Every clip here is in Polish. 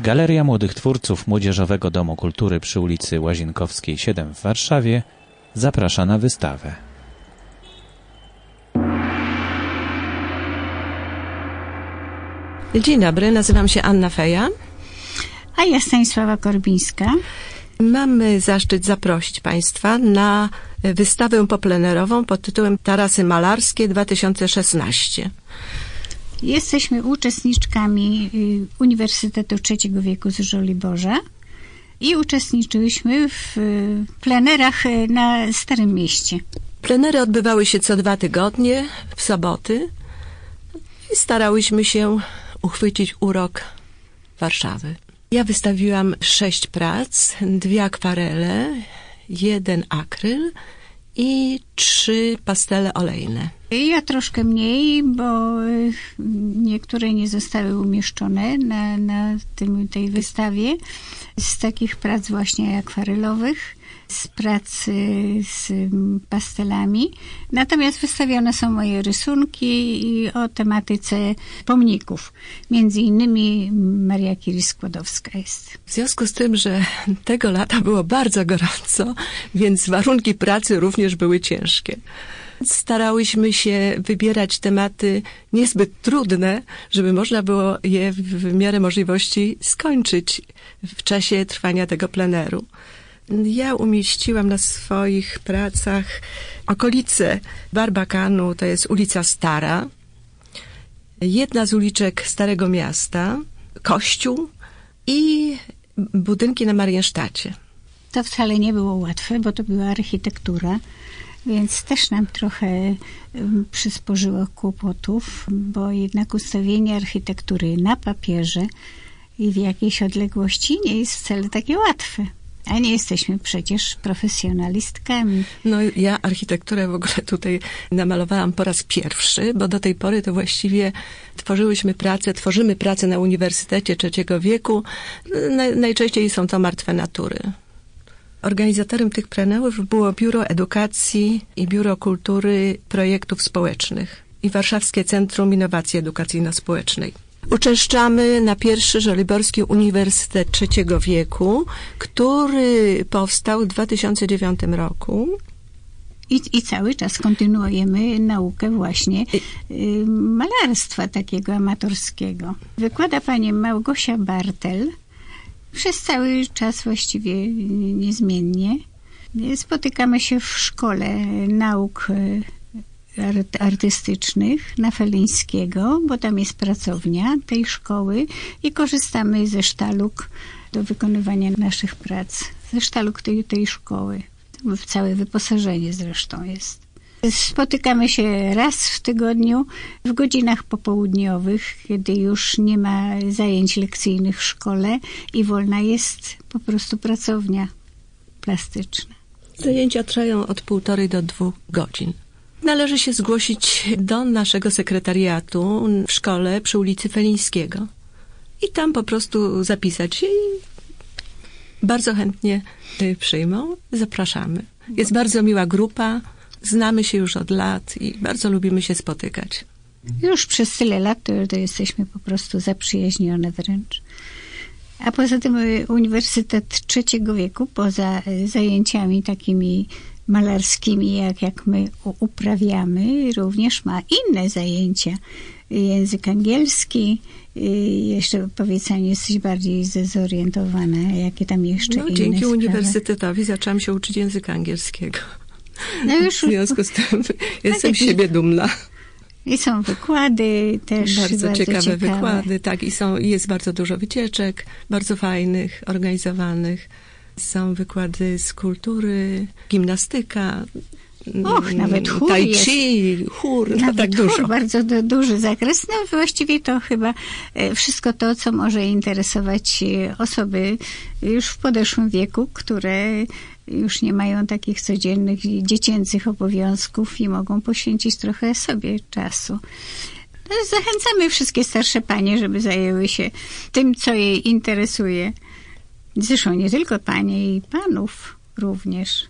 Galeria Młodych Twórców Młodzieżowego Domu Kultury przy ulicy Łazienkowskiej 7 w Warszawie zaprasza na wystawę. Dzień dobry, nazywam się Anna Feja. A ja Stanisława Korbińska. Mamy zaszczyt zaprosić Państwa na wystawę poplenerową pod tytułem Tarasy Malarskie 2016. Jesteśmy uczestniczkami Uniwersytetu Trzeciego Wieku z Żoliborza i uczestniczyłyśmy w plenerach na Starym Mieście. Plenery odbywały się co 2 tygodnie, w soboty, i starałyśmy się uchwycić urok Warszawy. Ja wystawiłam 6 prac, 2 akwarele, 1 akryl i 3 pastele olejne. Ja troszkę mniej, bo niektóre nie zostały umieszczone na tej wystawie. Z takich prac właśnie akwarelowych, z prac z pastelami. Natomiast wystawione są moje rysunki o tematyce pomników. Między innymi Maria Kiri Kłodowska jest. W związku z tym, że tego lata było bardzo gorąco, więc warunki pracy również były ciężkie. Starałyśmy się wybierać tematy niezbyt trudne, żeby można było je w miarę możliwości skończyć w czasie trwania tego pleneru. Ja umieściłam na swoich pracach okolice Barbakanu, to jest ulica Stara, jedna z uliczek Starego Miasta, kościół i budynki na Mariensztacie. To wcale nie było łatwe, bo to była architektura, więc też nam trochę przysporzyło kłopotów, bo jednak ustawienie architektury na papierze i w jakiejś odległości nie jest wcale takie łatwe. A nie jesteśmy przecież profesjonalistkami. No ja architekturę w ogóle tutaj namalowałam po raz pierwszy, bo do tej pory to właściwie tworzymy pracę na Uniwersytecie Trzeciego Wieku. Najczęściej są to martwe natury. Organizatorem tych plenerów było Biuro Edukacji i Biuro Kultury Projektów Społecznych i Warszawskie Centrum Innowacji Edukacyjno-Społecznej. Uczęszczamy na pierwszy Żoliborski Uniwersytet III wieku, który powstał w 2009 roku. I cały czas kontynuujemy naukę właśnie malarstwa takiego amatorskiego. Wykłada pani Małgosia Bartel przez cały czas właściwie niezmiennie. Spotykamy się w Szkole Nauk Artystycznych na Felińskiego, bo tam jest pracownia tej szkoły i korzystamy ze sztalug do wykonywania naszych prac. Ze sztalug tej szkoły. Całe wyposażenie zresztą jest. Spotykamy się raz w tygodniu w godzinach popołudniowych, kiedy już nie ma zajęć lekcyjnych w szkole i wolna jest po prostu pracownia plastyczna. Zajęcia trwają od 1,5 do 2 godzin. Należy się zgłosić do naszego sekretariatu w szkole przy ulicy Felińskiego i tam po prostu zapisać się i bardzo chętnie przyjmą. Zapraszamy. Jest bardzo miła grupa. Znamy się już od lat i bardzo lubimy się spotykać. Już przez tyle lat to jesteśmy po prostu zaprzyjaźnione wręcz. A poza tym Uniwersytet III wieku, poza zajęciami takimi malarskimi, jak my uprawiamy, również ma inne zajęcia. Język angielski, jeszcze powiedzmy, jesteś bardziej zorientowana, jakie tam jeszcze inne dzięki sprawy. Uniwersytetowi zaczęłam się uczyć języka angielskiego. No już, w związku z tym jestem z siebie dumna. I są wykłady też. Bardzo ciekawe wykłady, tak. Jest bardzo dużo wycieczek, bardzo fajnych, organizowanych. Są wykłady z kultury, gimnastyka, nawet chór tai chi, jest. Chór, bardzo duży zakres. No właściwie to chyba wszystko to, co może interesować osoby już w podeszłym wieku, które już nie mają takich codziennych, dziecięcych obowiązków i mogą poświęcić trochę sobie czasu. Zachęcamy wszystkie starsze panie, żeby zajęły się tym, co jej interesuje. Zresztą nie tylko panie i panów również.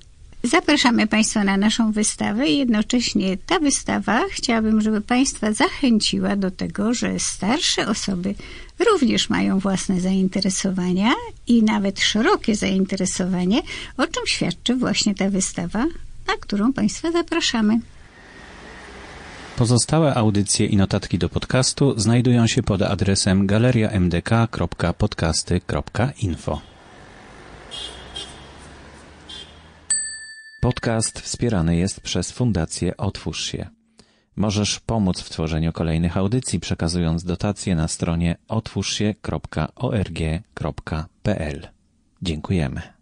Zapraszamy Państwa na naszą wystawę i jednocześnie ta wystawa chciałabym, żeby Państwa zachęciła do tego, że starsze osoby również mają własne zainteresowania i nawet szerokie zainteresowanie, o czym świadczy właśnie ta wystawa, na którą Państwa zapraszamy. Pozostałe audycje i notatki do podcastu znajdują się pod adresem galeria-mdk.podcasty.info. Podcast wspierany jest przez Fundację Otwórz się. Możesz pomóc w tworzeniu kolejnych audycji, przekazując dotacje na stronie otwórzsie.org.pl. Dziękujemy.